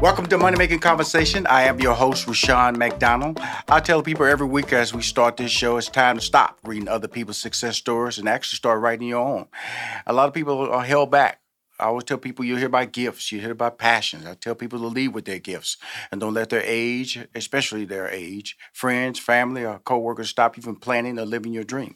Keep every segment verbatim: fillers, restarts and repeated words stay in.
Welcome to Money Making Conversation. I am your host, Rushion McDonald. I tell people every week as we start this show, it's time to stop reading other people's success stories and actually start writing your own. A lot of people are held back. I always tell people you're here by gifts. You're here by passions. I tell people to lead with their gifts and don't let their age, especially their age, friends, family, or coworkers stop you from planning or living your dream.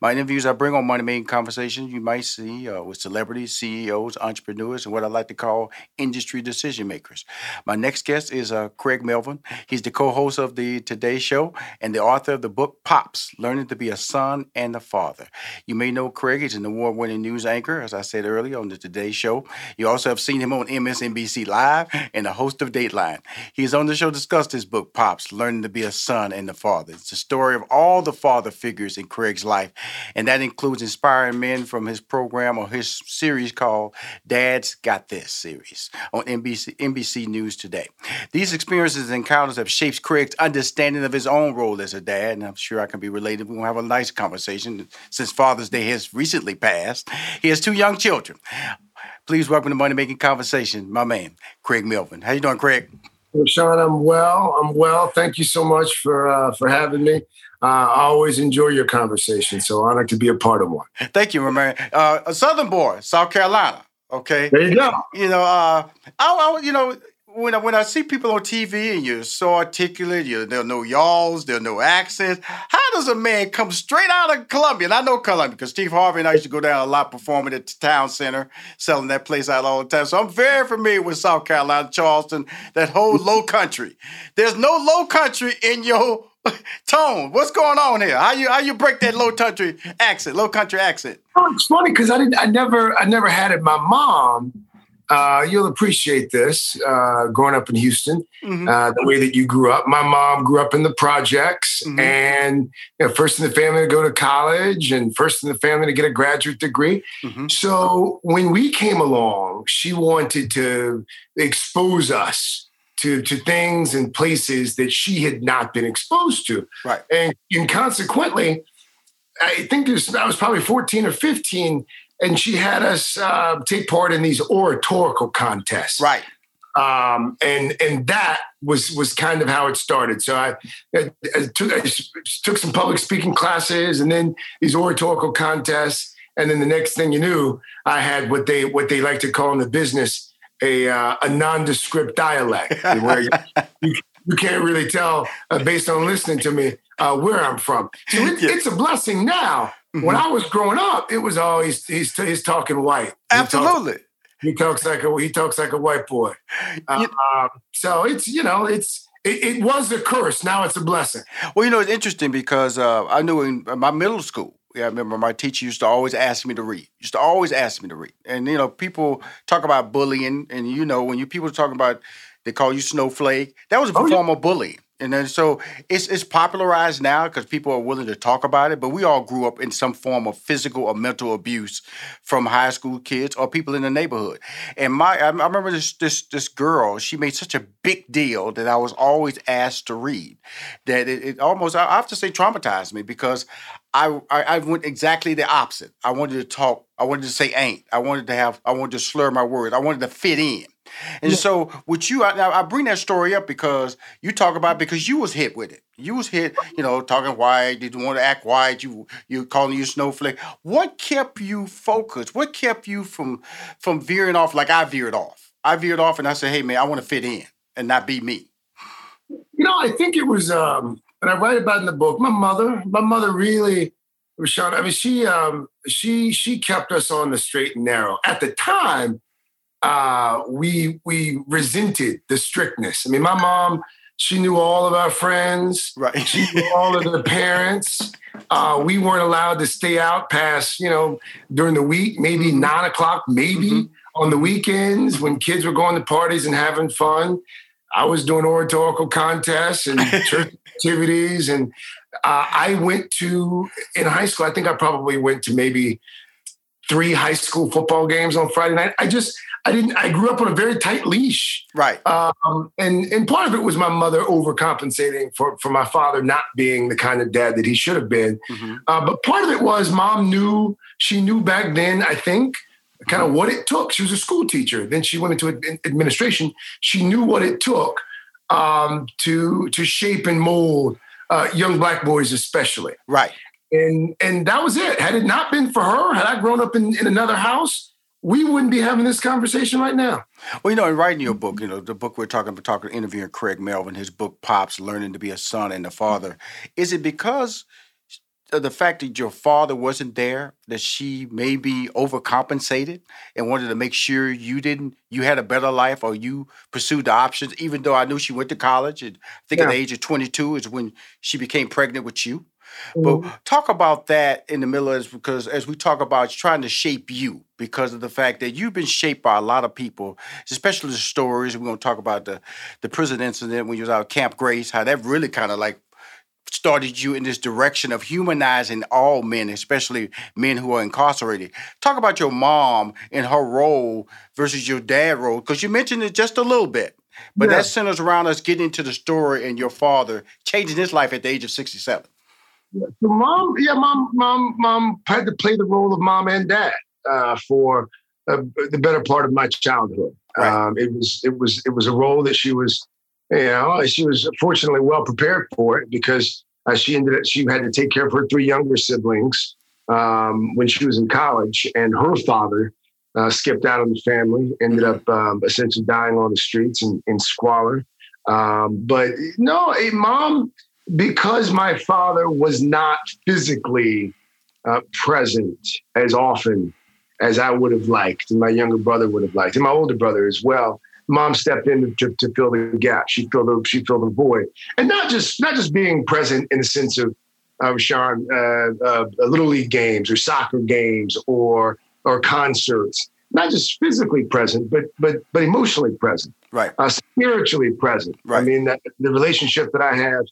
My interviews I bring on Money Making Conversations you might see uh, with celebrities, C E Os, entrepreneurs, and what I like to call industry decision makers. My next guest is uh, Craig Melvin. He's the co-host of The Today Show and the author of the book Pops, Learning to Be a Son and a Father. You may know Craig. He's an award-winning news anchor, as I said earlier, on The Today Show. Show. You also have seen him on M S N B C Live and the host of Dateline. He is on the show to discuss his book, Pops, Learning to Be a Son and a Father. It's the story of all the father figures in Craig's life, and that includes inspiring men from his program or his series called Dads Got This Series on N B C, N B C News today. These experiences and encounters have shaped Craig's understanding of his own role as a dad, and I'm sure I can be related. We're going to have a nice conversation since Father's Day has recently passed. He has two young children. Please welcome to Money Making Conversation, my man, Craig Melvin. How you doing, Craig? Well, Sean, I'm well. I'm well. Thank you so much for uh, for having me. Uh, I always enjoy your conversation, so honored to be a part of one. Thank you, my man. Uh, a Southern boy, South Carolina. Okay. There you go. You know, uh, I, I, you know, when I, when I see people on T V and you're so articulate, you there are no y'alls, there are no accents. How does a man come straight out of Columbia? And I know Columbia because Steve Harvey and I used to go down a lot performing at the town center, selling that place out all the time. So I'm very familiar with South Carolina, Charleston, that whole low country. There's no low country in your tone. What's going on here? How you how you break that low country accent? Low country accent. Oh, it's funny because I didn't. I never. I never had it. My mom. Uh, you'll appreciate this, uh, growing up in Houston, mm-hmm. uh, the way that you grew up. My mom grew up in the projects mm-hmm. and you know, first in the family to go to college and first in the family to get a graduate degree. Mm-hmm. So when we came along, she wanted to expose us to, to things and places that she had not been exposed to. Right. And, and consequently, I think this, I was probably fourteen or fifteen, and she had us uh, take part in these oratorical contests. Right. Um, and and that was was kind of how it started. So I, I, I, took, I took some public speaking classes and then these oratorical contests. And then the next thing you knew, I had what they what they like to call in the business a, uh, a nondescript dialect. where you, you, you can't really tell, uh, based on listening to me, uh, where I'm from. So it, yeah. It's a blessing now. When I was growing up, it was always he's he's talking white. Absolutely, he talks, he talks like a he talks like a white boy. Uh, um, so it's you know it's it, it was a curse. Now it's a blessing. Well, you know it's interesting because uh, I knew in my middle school. Yeah, I remember my teacher used to always ask me to read. Used to always ask me to read. And you know people talk about bullying, and you know when you people are talking about they call you snowflake. That was a oh, form yeah. of bullying. And then so it's it's popularized now because people are willing to talk about it. But we all grew up in some form of physical or mental abuse from high school kids or people in the neighborhood. And my I remember this this this girl. She made such a big deal that I was always asked to read. That it, it almost I have to say traumatized me because I, I I went exactly the opposite. I wanted to talk. I wanted to say ain't. I wanted to have. I wanted to slur my words. I wanted to fit in. And yeah. so with you, I, I bring that story up because you talk about because you was hit with it. You was hit, you know, talking white. You didn't want to act white. You you calling you snowflake. What kept you focused? What kept you from from veering off like I veered off? I veered off and I said, hey, man, I want to fit in and not be me. You know, I think it was, um, and I write about in the book, my mother, my mother really, Rushion, I mean, she, um, she, she kept us on the straight and narrow. At the time, Uh, we we resented the strictness. I mean, my mom, she knew all of our friends. Right. She knew all of the parents. Uh, we weren't allowed to stay out past, you know, during the week, maybe mm-hmm. nine o'clock, maybe mm-hmm. on the weekends when kids were going to parties and having fun. I was doing oratorical contests and church activities. And uh, I went to, in high school, I think I probably went to maybe three high school football games on Friday night. I just, I didn't, I grew up on a very tight leash. Right. Um, and, and part of it was my mother overcompensating for, for my father not being the kind of dad that he should have been. Mm-hmm. Uh, but part of it was mom knew, she knew back then, I think, kind of what it took. She was a school teacher. Then she went into administration. She knew what it took um, to to shape and mold uh, young black boys, especially. Right. And and that was it. Had it not been for her, had I grown up in, in another house, we wouldn't be having this conversation right now. Well, you know, in writing your book, you know, the book we're talking about, talking, interviewing Craig Melvin, his book, Pops, Learning to Be a Son and a Father. Is it because the fact that your father wasn't there, that she maybe overcompensated and wanted to make sure you didn't, you had a better life or you pursued the options, even though I knew she went to college? And I think yeah. at the age of twenty-two is when she became pregnant with you. Mm-hmm. But talk about that in the middle of this, because as we talk about trying to shape you, because of the fact that you've been shaped by a lot of people, especially the stories. We're going to talk about the, the prison incident when you was out at Camp Grace, how that really kind of like started you in this direction of humanizing all men, especially men who are incarcerated. Talk about your mom and her role versus your dad role, because you mentioned it just a little bit, but yeah. that centers around us getting into the story and your father changing his life at the age of sixty-seven. Yeah. So mom, yeah, mom, mom, mom had to play the role of mom and dad uh, for uh, the better part of my childhood. Right. Um, it was, it was, it was a role that she was. You know, she was fortunately well prepared for it because uh, she ended up, she had to take care of her three younger siblings um, when she was in college, and her father uh, skipped out on the family, ended up um, essentially dying on the streets in, in squalor. Um, but no, a mom, because my father was not physically uh, present as often as I would have liked, and my younger brother would have liked, and my older brother as well. Mom stepped in to, to fill the gap. She filled the she filled the void, and not just not just being present in the sense of, of Sean, uh, uh, little league games or soccer games or or concerts. Not just physically present, but but but emotionally present, right? Uh, spiritually present. Right. I mean, that, the relationship that I have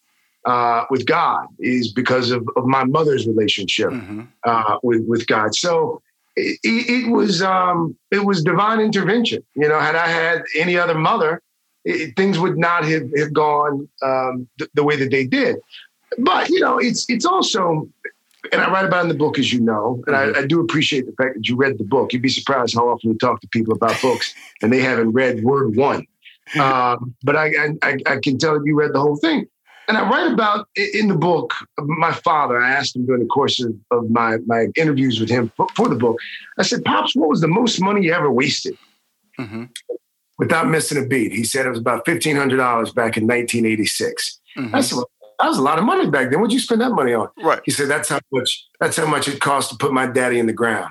uh, with God is because of, of my mother's relationship mm-hmm. uh, with with God. So. It, it was um, it was divine intervention. You know, had I had any other mother, it, things would not have, have gone um, th- the way that they did. But, you know, it's it's also, and I write about it in the book, as you know, and I, I do appreciate the fact that you read the book. You'd be surprised how often we talk to people about books and they haven't read word one. Um, but I, I, I can tell you read the whole thing. And I write about, in the book, my father. I asked him during the course of, of my, my interviews with him for, for the book. I said, Pops, what was the most money you ever wasted? Mm-hmm. Without missing a beat. He said it was about fifteen hundred dollars back in nineteen eighty-six. Mm-hmm. I said, well, that was a lot of money back then. What'd you spend that money on? Right. He said, that's how much That's how much it cost to put my daddy in the ground.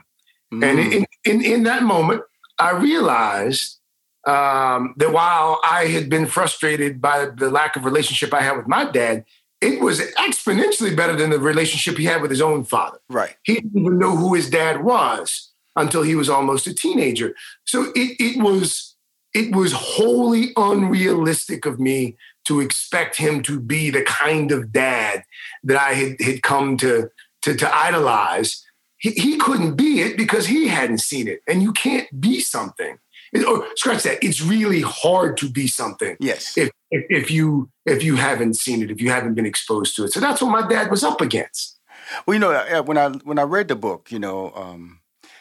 Mm-hmm. And in, in, in that moment, I realized Um, that while I had been frustrated by the lack of relationship I had with my dad, it was exponentially better than the relationship he had with his own father. Right. He didn't even know who his dad was until he was almost a teenager. So it, it was it was wholly unrealistic of me to expect him to be the kind of dad that I had, had come to, to, to idolize. He, he couldn't be it because he hadn't seen it. And you can't be something. Or scratch that. It's really hard to be something. Yes. If, if if you if you haven't seen it, if you haven't been exposed to it, so that's what my dad was up against. Well, you know, when I when I read the book, you know, um,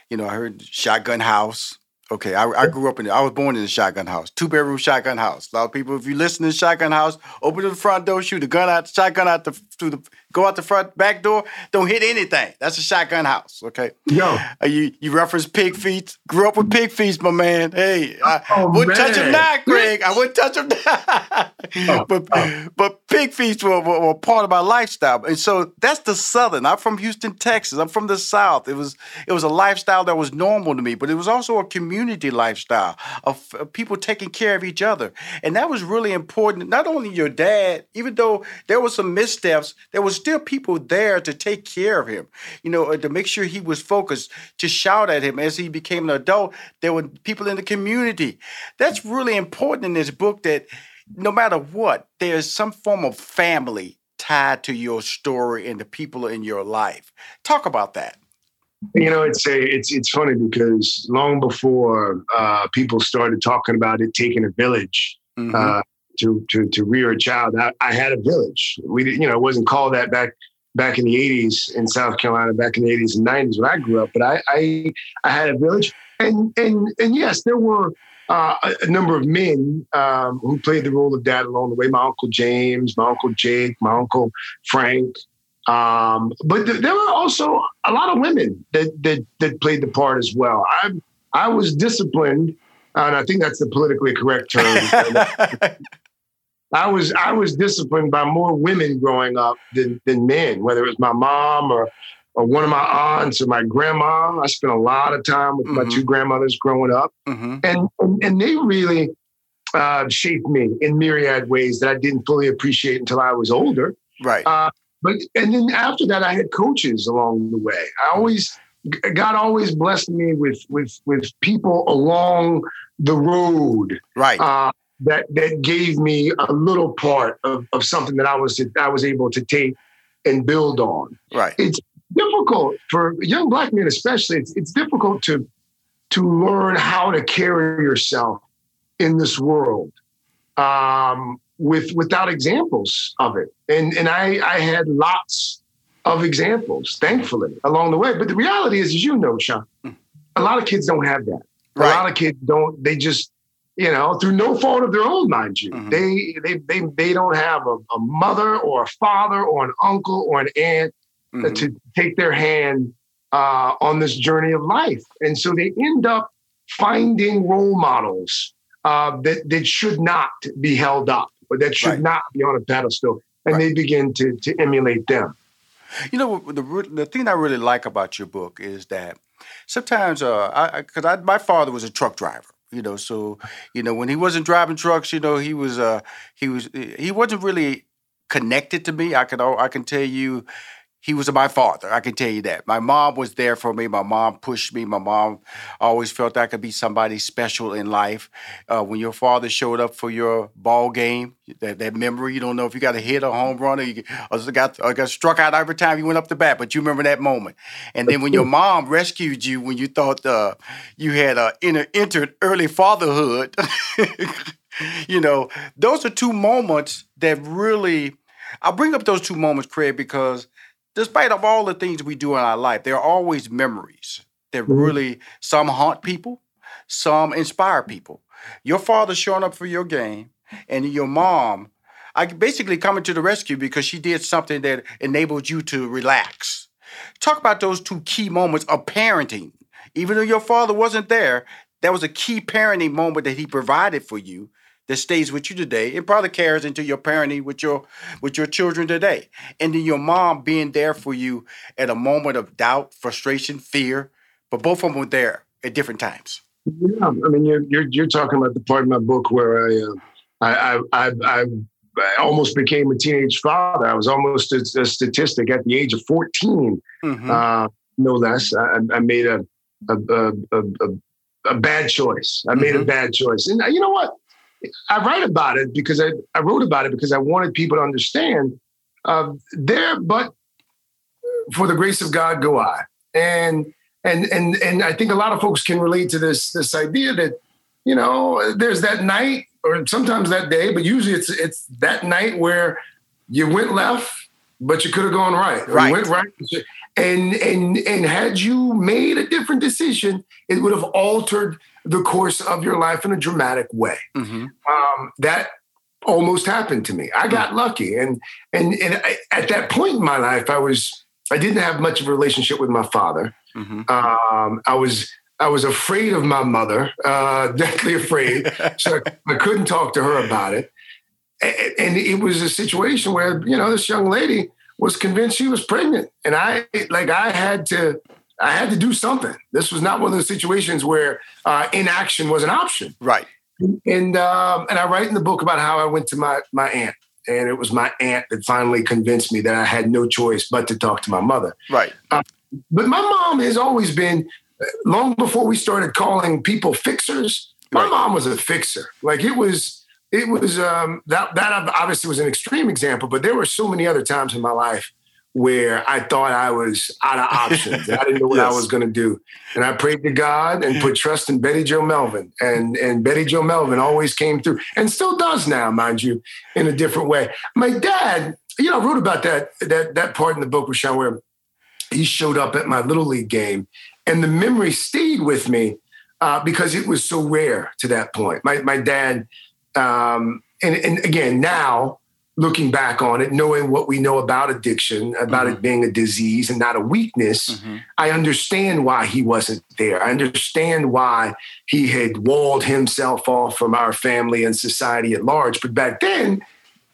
you know, I heard shotgun house. Okay, I, I grew up in. I was born in a shotgun house, two bedroom shotgun house. A lot of people, if you listen to shotgun house, open the front door, shoot a gun out, shotgun out the through the go out the front back door. Don't hit anything. That's a shotgun house. Okay. Yo, uh, you you reference pig feet. Grew up with pig feet, my man. Hey, I oh, wouldn't man. touch them now, Craig. I wouldn't touch them now. oh, but oh. but pig feet were, were, were part of my lifestyle, and so that's the Southern. I'm from Houston, Texas. I'm from the South. It was it was a lifestyle that was normal to me, but it was also a community. Community lifestyle of, of people taking care of each other. And that was really important. Not only your dad, even though there were some missteps, there was still people there to take care of him, you know, to make sure he was focused, to shout at him as he became an adult. There were people in the community. That's really important in this book that no matter what, there's some form of family tied to your story and the people in your life. Talk about that. You know, it's a, it's it's funny because long before uh, people started talking about it taking a village mm-hmm. uh, to, to to rear a child, I, I had a village. We didn't, you know, it wasn't called that back back in the eighties in South Carolina, back in the eighties and nineties when I grew up. But I I, I had a village, and and and yes, there were uh, a number of men um, who played the role of dad along the way. My Uncle James, my Uncle Jake, my Uncle Frank. Um, but th- there were also a lot of women that, that, that played the part as well. I I was disciplined, and I think that's the politically correct term. I was I was disciplined by more women growing up than, than men, whether it was my mom or, or one of my aunts or my grandma. I spent a lot of time with mm-hmm. my two grandmothers growing up, mm-hmm. and, and and they really uh, shaped me in myriad ways that I didn't fully appreciate until I was older. Right. Uh, But and then after that, I had coaches along the way. I always, God always blessed me with with with people along the road, right? Uh, that that gave me a little part of, of something that I was I was able to take and build on. Right. It's difficult for young Black men, especially. It's it's difficult to to learn how to carry yourself in this world. Um, With without examples of it, and and I, I had lots of examples, thankfully, along the way. But the reality is, as you know, Sean, a lot of kids don't have that. Right. A lot of kids don't. They just, you know, through no fault of their own, mind you, mm-hmm. they, they they they don't have a, a mother or a father or an uncle or an aunt mm-hmm. to take their hand uh, on this journey of life, and so they end up finding role models uh, that that should not be held up. Or that should right. not be on a pedestal, and right. they begin to to emulate them. You know, the the thing I really like about your book is that sometimes, uh, because I, I, I, my father was a truck driver, you know, so you know when he wasn't driving trucks, you know, he was uh, he was he wasn't really connected to me. I can I can tell you. He was my father. I can tell you that. My mom was there for me. My mom pushed me. My mom always felt I could be somebody special in life. Uh, when your father showed up for your ball game, that, that memory, you don't know if you got a hit, a home run, or you got, or got struck out every time you went up the bat, but you remember that moment. And then when your mom rescued you when you thought uh, you had uh, enter, entered early fatherhood, you know, those are two moments that really, I bring up those two moments, Craig, because despite of all the things we do in our life, there are always memories that really, some haunt people, some inspire people. Your father showing up for your game and your mom I basically coming to the rescue because she did something that enabled you to relax. Talk about those two key moments of parenting. Even though your father wasn't there, that was a key parenting moment that he provided for you that stays with you today. It probably carries into your parenting with your with your children today. And then your mom being there for you at a moment of doubt, frustration, fear, but both of them were there at different times. Yeah, I mean, you're you're, you're talking about the part of my book where I, uh, I, I, I, I, I almost became a teenage father. I was almost a, a statistic at the age of fourteen, mm-hmm. uh, no less. I, I made a a, a, a, a bad choice. I made mm-hmm. a bad choice. And you know what? I write about it because I, I wrote about it because I wanted people to understand uh, there, but for the grace of God, go I. And, and, and, and I think a lot of folks can relate to this, this idea that, you know, there's that night or sometimes that day, but usually it's, it's that night where you went left, but you could have gone right. Right. You went right. And, and, and had you made a different decision, it would have altered the course of your life in a dramatic way. Mm-hmm. Um, that almost happened to me. I got lucky. And, and, and I, at that point in my life, I was, I didn't have much of a relationship with my father. Mm-hmm. Um, I was, I was afraid of my mother, uh, deathly afraid. So I, I couldn't talk to her about it. And it was a situation where, you know, this young lady was convinced she was pregnant. And I, like, I had to, I had to do something. This was not one of those situations where uh, inaction was an option. Right. And um, and I write in the book about how I went to my my aunt. And it was my aunt that finally convinced me that I had no choice but to talk to my mother. Right. Uh, but my mom has always been, long before we started calling people fixers, my right. mom was a fixer. Like, it was... it was um, that that obviously was an extreme example, but there were so many other times in my life where I thought I was out of options. I didn't know what yes. I was going to do. And I prayed to God and put trust in Betty Jo Melvin. And, and Betty Jo Melvin always came through and still does now, mind you, in a different way. My dad, you know, I wrote about that that that part in the book, Rushion, where he showed up at my Little League game. And the memory stayed with me uh, because it was so rare to that point. My, my dad, um, and, and again, now, looking back on it, knowing what we know about addiction, about mm-hmm. it being a disease and not a weakness, mm-hmm. I understand why he wasn't there. I understand why he had walled himself off from our family and society at large. But back then,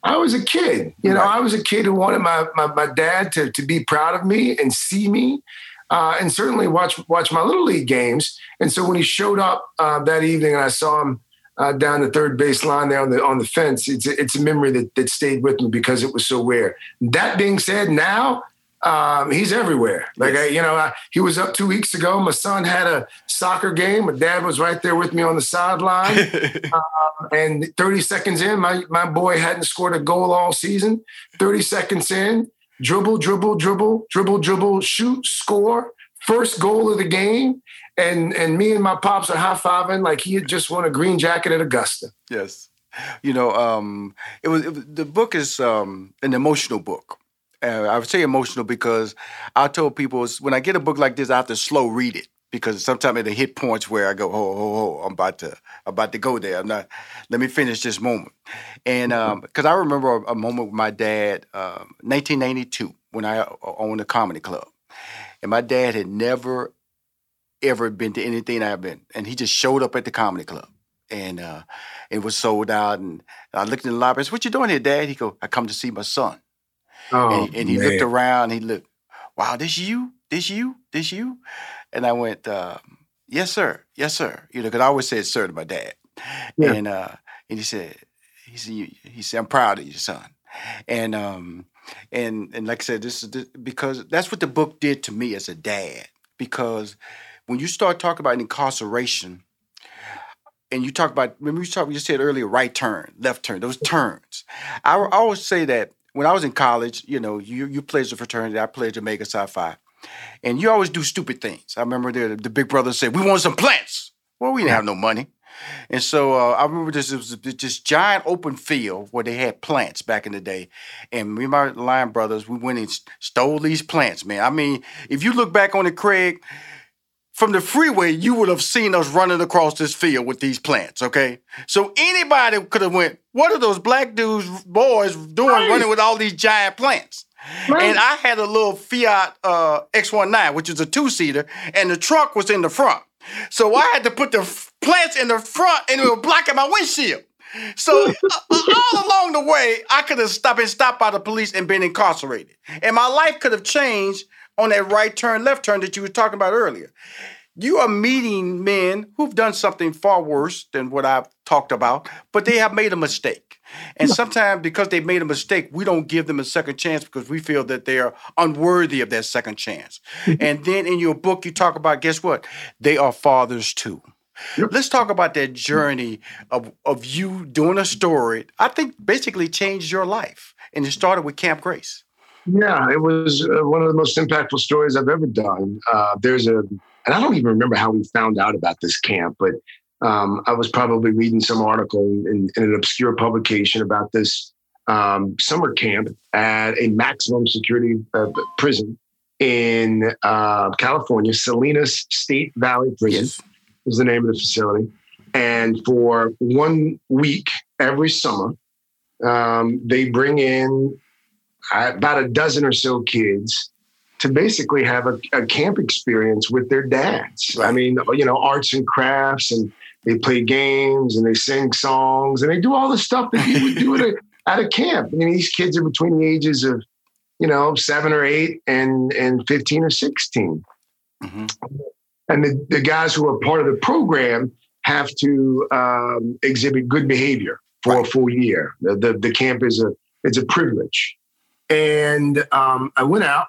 I was a kid. You know, right. I was a kid who wanted my my, my dad to, to be proud of me and see me uh, and certainly watch, watch my Little League games. And so when he showed up uh, that evening and I saw him Uh, down the third base line there on the on the fence, it's a, it's a memory that, that stayed with me because it was so rare. That being said, now um, he's everywhere. Like yes. I, you know, I, he was up two weeks ago. My son had a soccer game. My dad was right there with me on the sideline. uh, and thirty seconds in, my my boy hadn't scored a goal all season. thirty seconds in, dribble, dribble, dribble, dribble, dribble, shoot, score. First goal of the game, and and me and my pops are high-fiving like he had just won a green jacket at Augusta. Yes. You know, um, it was, it was the book is um, an emotional book. Uh, I would say emotional because I tell people when I get a book like this, I have to slow read it because sometimes it'll hit points where I go, oh, oh, oh, I'm about to, I'm about to go there. I'm not. Let me finish this moment. And because um, I remember a, a moment with my dad, uh, nineteen ninety-two, when I owned a comedy club. And my dad had never, ever been to anything I've been. And he just showed up at the comedy club. And uh, it was sold out. And I looked in the lobby. I said, what you doing here, Dad? He goes, I come to see my son. Oh, and he, and he looked around. He looked, wow, this you? This you? This you? And I went, uh, yes, sir. Yes, sir. You know, because I always said sir to my dad. Yeah. And uh, and he said, he said, you, he said, I'm proud of you, son. And um, and and like I said, this is this, because that's what the book did to me as a dad. Because when you start talking about incarceration, and you talk about remember you talked you said earlier, right turn, left turn, those turns. I, I always say that when I was in college, you know, you you pledged a fraternity, I pledged Omega Psi Phi, and you always do stupid things. I remember the, the big brother said, "We want some plants." Well, we didn't have no money. And so uh, I remember this it was this giant open field where they had plants back in the day. And me and my Lion brothers, we went and stole these plants, man. I mean, if you look back on it, Craig, from the freeway, you would have seen us running across this field with these plants, okay? So anybody could have went, what are those black dudes, boys doing right. running with all these giant plants? Right. And I had a little Fiat uh, X nineteen, which is a two-seater, and the trunk was in the front. So I had to put the f- plants in the front and it was blocking my windshield. So all along the way, I could have stopped and stopped by the police and been incarcerated. And my life could have changed on that right turn, left turn that you were talking about earlier. You are meeting men who've done something far worse than what I've talked about, but they have made a mistake. And sometimes because they made a mistake, we don't give them a second chance because we feel that they are unworthy of that second chance. And then in your book, you talk about, guess what? They are fathers too. Yep. Let's talk about that journey of, of you doing a story, I think basically changed your life. And it started with Camp Grace. Yeah, it was uh, one of the most impactful stories I've ever done. Uh, there's a... And I don't even remember how we found out about this camp, but um, I was probably reading some article in, in an obscure publication about this um, summer camp at a maximum security uh, prison in uh, California, Salinas State Valley Prison yes. is the name of the facility. And for one week every summer, um, they bring in about a dozen or so kids to basically have a, a camp experience with their dads. I mean, you know, arts and crafts, and they play games and they sing songs and they do all the stuff that you would do at a, at a camp. I mean, these kids are between the ages of, you know, seven or eight and, and fifteen or sixteen. Mm-hmm. And the, the guys who are part of the program have to um, exhibit good behavior for right. a full year. The, the, the camp is a, it's a privilege. And um, I went out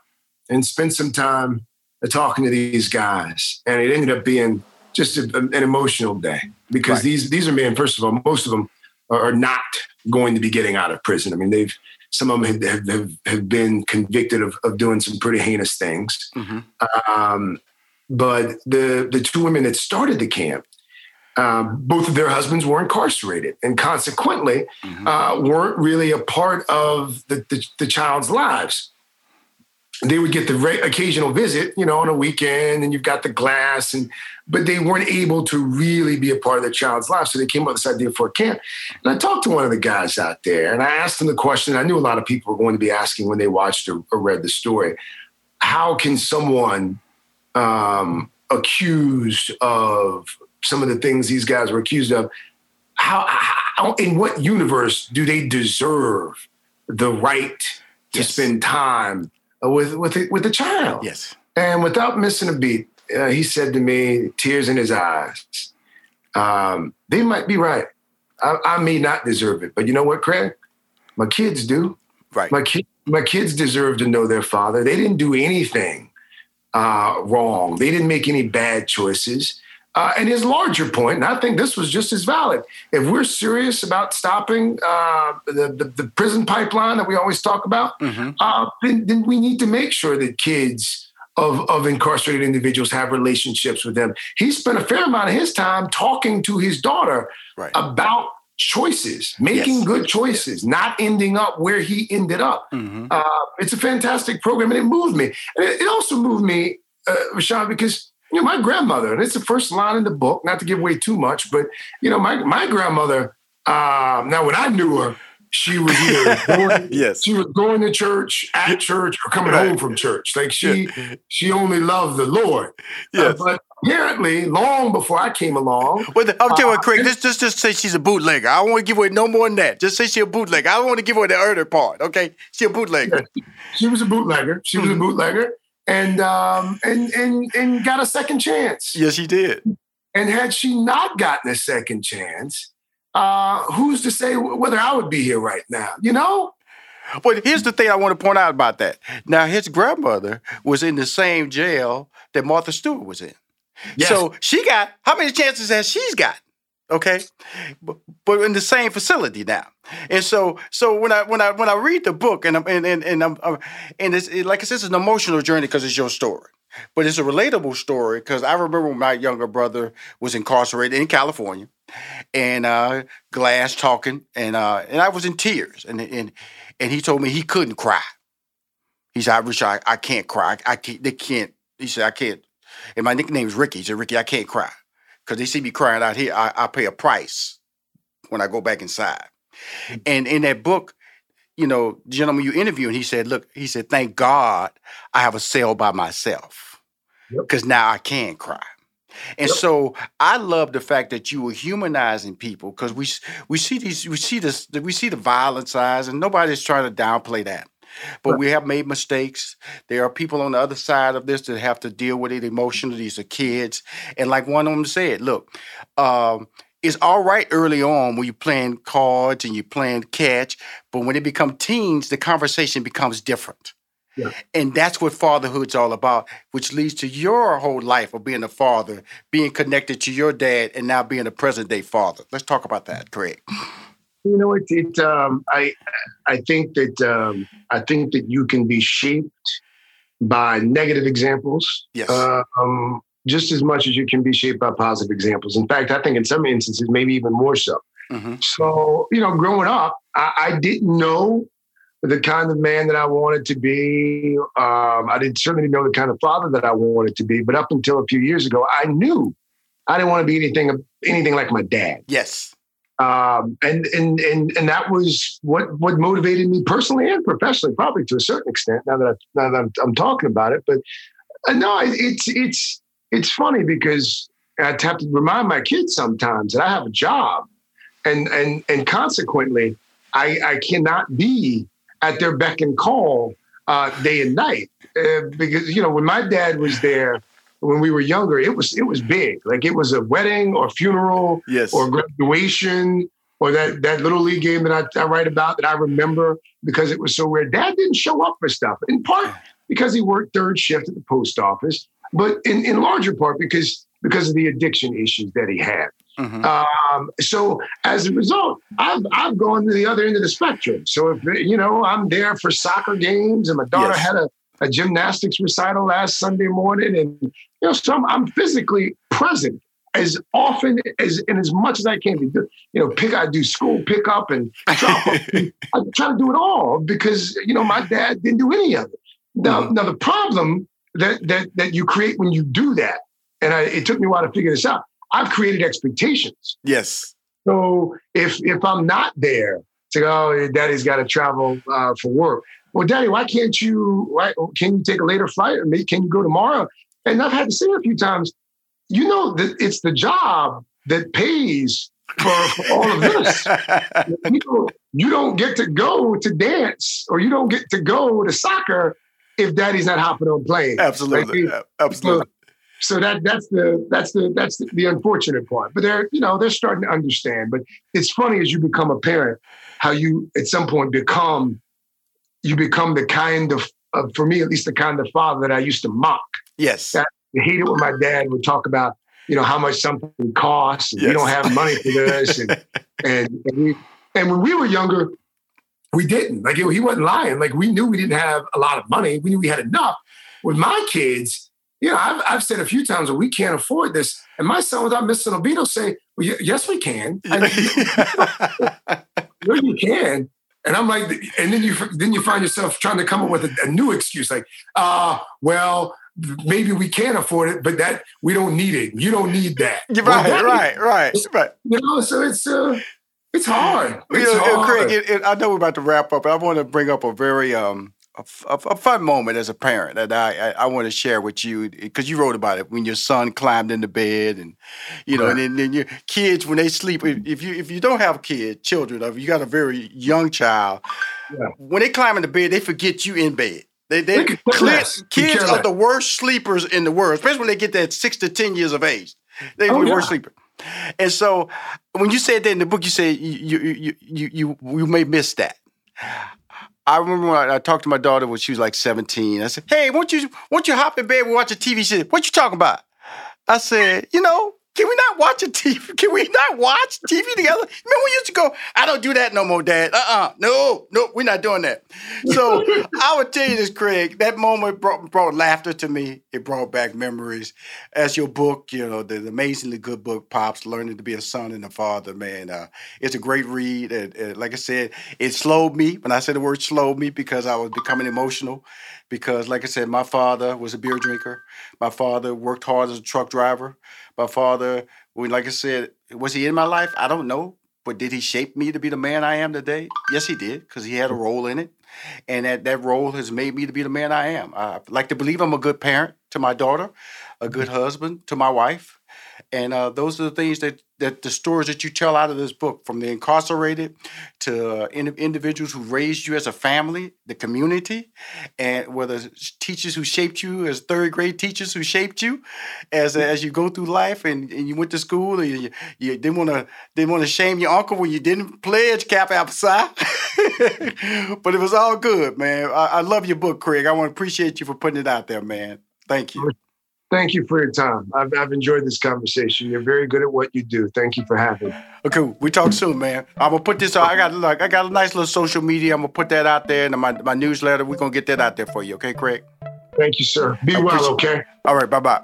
and spent some time talking to these guys. And it ended up being just a, an emotional day because right. these these are men, first of all, most of them are not going to be getting out of prison. I mean, they've some of them have have, have been convicted of, of doing some pretty heinous things. Mm-hmm. Um, but the the two women that started the camp, um, both of their husbands were incarcerated, and consequently, mm-hmm. uh, weren't really a part of the, the, the child's lives. They would get the re- occasional visit, you know, on a weekend, and you've got the class, and but they weren't able to really be a part of the child's life. So they came up with this idea for a camp. And I talked to one of the guys out there, and I asked him the question. I knew a lot of people were going to be asking when they watched or, or read the story: how can someone um, accused of some of the things these guys were accused of? How, how in what universe do they deserve the right to yes. spend time with with a, with a child? Yes. And without missing a beat, uh, he said to me, tears in his eyes, um, they might be right. I, I may not deserve it, but you know what, Craig? My kids do. Right. My, ki- my kids deserve to know their father. They didn't do anything uh, wrong. They didn't make any bad choices. Uh, and his larger point, and I think this was just as valid, if we're serious about stopping uh, the, the, the prison pipeline that we always talk about, mm-hmm. uh, then, then we need to make sure that kids of, of incarcerated individuals have relationships with them. He spent a fair amount of his time talking to his daughter right. about choices, making yes. good choices, yes. not ending up where he ended up. Mm-hmm. Uh, it's a fantastic program, and it moved me. And it, it also moved me, uh, Rashawn, because you know, my grandmother, and it's the first line in the book, not to give away too much, but, you know, my, my grandmother, uh, now when I knew her, she was either going, yes. she was going to church, at church, or coming right. home from church. Like she yeah. she only loved the Lord. Yes. Uh, but apparently, long before I came along. Well, I'll tell you uh, what, Craig, just, just, just say she's a bootlegger. I don't want to give away no more than that. Just say she's a bootlegger. I don't want to give away the earlier part, okay? She's a bootlegger. Yeah. She was a bootlegger. She was a bootlegger. And um and and and got a second chance. Yes, she did. And had she not gotten a second chance, uh, who's to say w- whether I would be here right now? You know. Well, here's the thing I want to point out about that. Now, his grandmother was in the same jail that Martha Stewart was in. Yes. So she got how many chances has she's got? Okay, but, but in the same facility now, and so so when I when I when I read the book and I'm and and and I'm, I'm and it's it, like I said, it's an emotional journey because it's your story, but it's a relatable story because I remember when my younger brother was incarcerated in California, and uh, glass talking, and uh, and I was in tears, and and and he told me he couldn't cry. He said, "I wish I I can't cry. I, I can't. They can't." He said, "I can't." And my nickname is Ricky. He said, "Ricky, I can't cry. Because they see me crying out here, I, I pay a price when I go back inside." And in that book, you know, the gentleman you interviewed, he said, look, he said, thank God I have a cell by myself because yep. now I can cry. And yep. so I love the fact that you were humanizing people because we we see these, we see this, we see the violent sides, and nobody's trying to downplay that. But we have made mistakes. There are people on the other side of this that have to deal with it emotionally. These are kids. And like one of them said, look, um, it's all right early on when you're playing cards and you're playing catch. But when they become teens, the conversation becomes different. Yeah. And that's what fatherhood's all about, which leads to your whole life of being a father, being connected to your dad, and now being a present-day father. Let's talk about that, Craig. You know, it, it, um, I, I think that um, I think that you can be shaped by negative examples, yes. uh, um, just as much as you can be shaped by positive examples. In fact, I think in some instances, maybe even more so. Mm-hmm. So, you know, growing up, I, I didn't know the kind of man that I wanted to be. Um, I didn't certainly know the kind of father that I wanted to be. But up until a few years ago, I knew I didn't want to be anything anything like my dad. Yes. Um, and, and, and, and that was what, what motivated me personally and professionally, probably to a certain extent now that, I, now that I'm, I'm talking about it, but uh, no, it, it's, it's, it's funny because I have to remind my kids sometimes that I have a job and, and, and consequently I, I cannot be at their beck and call, uh, day and night, uh, because, you know, when my dad was there, when we were younger, it was it was big. Like it was a wedding or funeral yes. or graduation or that, that Little League game that I, I write about that I remember because it was so weird. Dad didn't show up for stuff, in part because he worked third shift at the post office, but in, in larger part because because of the addiction issues that he had. Mm-hmm. Um, so as a result, I've I've gone to the other end of the spectrum. So if you know, I'm there for soccer games, and my daughter yes. had a, a gymnastics recital last Sunday morning, and you know, so I'm, I'm physically present as often as and as much as I can be. You know, pick I do school pick up and drop up. I try to do it all because you know my dad didn't do any of it. Now, mm-hmm. now the problem that that that you create when you do that, and I, it took me a while to figure this out. I've created expectations. Yes. So if if I'm not there, it's like, oh, daddy's got to travel uh, for work. Well, daddy, why can't you, why, can you take a later flight? Or maybe can you go tomorrow? And I've had to say it a few times, you know, that it's the job that pays for, for all of this. you, know, you don't get to go to dance or you don't get to go to soccer if daddy's not hopping on planes. Absolutely. Right? Absolutely. So, So that that's the that's the that's the, the unfortunate part. But they're you know they're starting to understand. But it's funny as you become a parent, how you at some point become you become the kind of, of for me at least the kind of father that I used to mock. Yes, I hated when my dad would talk about you know how much something costs. And yes. We don't have money for this, and and and, we, and when we were younger, we didn't like it, he wasn't lying. Like we knew we didn't have a lot of money. We knew we had enough. With my kids. You know, I've, I've said a few times, well, we can't afford this. And my son, without missing a beat, will say, well, y- yes, we can. I mean, you can. And I'm like, and then you then you find yourself trying to come up with a, a new excuse. Like, uh, well, maybe we can afford it, but that we don't need it. You don't need that. Right, well, right, right, right. You know, so it's... Uh, it's hard. It's you know, hard. Craig, it, it, I know we're about to wrap up, but I want to bring up a very... um. A, a fun moment as a parent that I, I, I want to share with you because you wrote about it when your son climbed into bed and, you know, right. and then, then your kids, when they sleep, if you if you don't have kids, children, or if you got a very young child, yeah. when they climb into bed, they forget you in bed. They, they clear, Kids are the worst sleepers in the world, especially when they get that six to ten years of age. They're oh, the yeah. worst sleeper. And so when you said that in the book, you said you you you you, you may miss that. I remember when I talked to my daughter when she was like seventeen. I said, hey, won't you won't you hop in bed and watch a T V? She said, what you talking about? I said, you know, can we not watch a T V? Can we not watch T V together? Remember we used to go, I don't do that no more, Dad. Uh-uh. No, no, we're not doing that. So I would tell you this, Craig, that moment brought, brought laughter to me. It brought back memories. As your book, you know, the, the amazingly good book, Pops, Learning to Be a Son and a Father, man. Uh, it's a great read. And, and like I said, it slowed me. When I said the word slowed me because I was becoming emotional. Because, like I said, my father was a beer drinker. My father worked hard as a truck driver. My father, like I said, was he in my life? I don't know. But did he shape me to be the man I am today? Yes, he did, because he had a role in it. And that, that role has made me to be the man I am. I like to believe I'm a good parent to my daughter, a good husband to my wife. And uh, those are the things that, that the stories that you tell out of this book, from the incarcerated to uh, in, individuals who raised you as a family, the community, and whether it's teachers who shaped you, as third grade teachers who shaped you, as as you go through life and, and you went to school and you, you didn't want to didn't want to shame your uncle when you didn't pledge Kappa Alpha Psi. But it was all good, man. I, I love your book, Craig. I want to appreciate you for putting it out there, man. Thank you. Thank you for your time. I've, I've enjoyed this conversation. You're very good at what you do. Thank you for having me. Okay, we talk soon, man. I'm gonna put this out. I got like I got a nice little social media. I'm gonna put that out there in my, my newsletter. We're gonna get that out there for you, okay, Craig? Thank you, sir. Be well, okay? All right, bye-bye.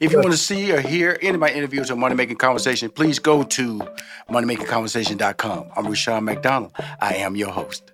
If you want to see or hear any of my interviews on Money Making Conversation, please go to money making conversation dot com. I'm Rushion McDonald. I am your host.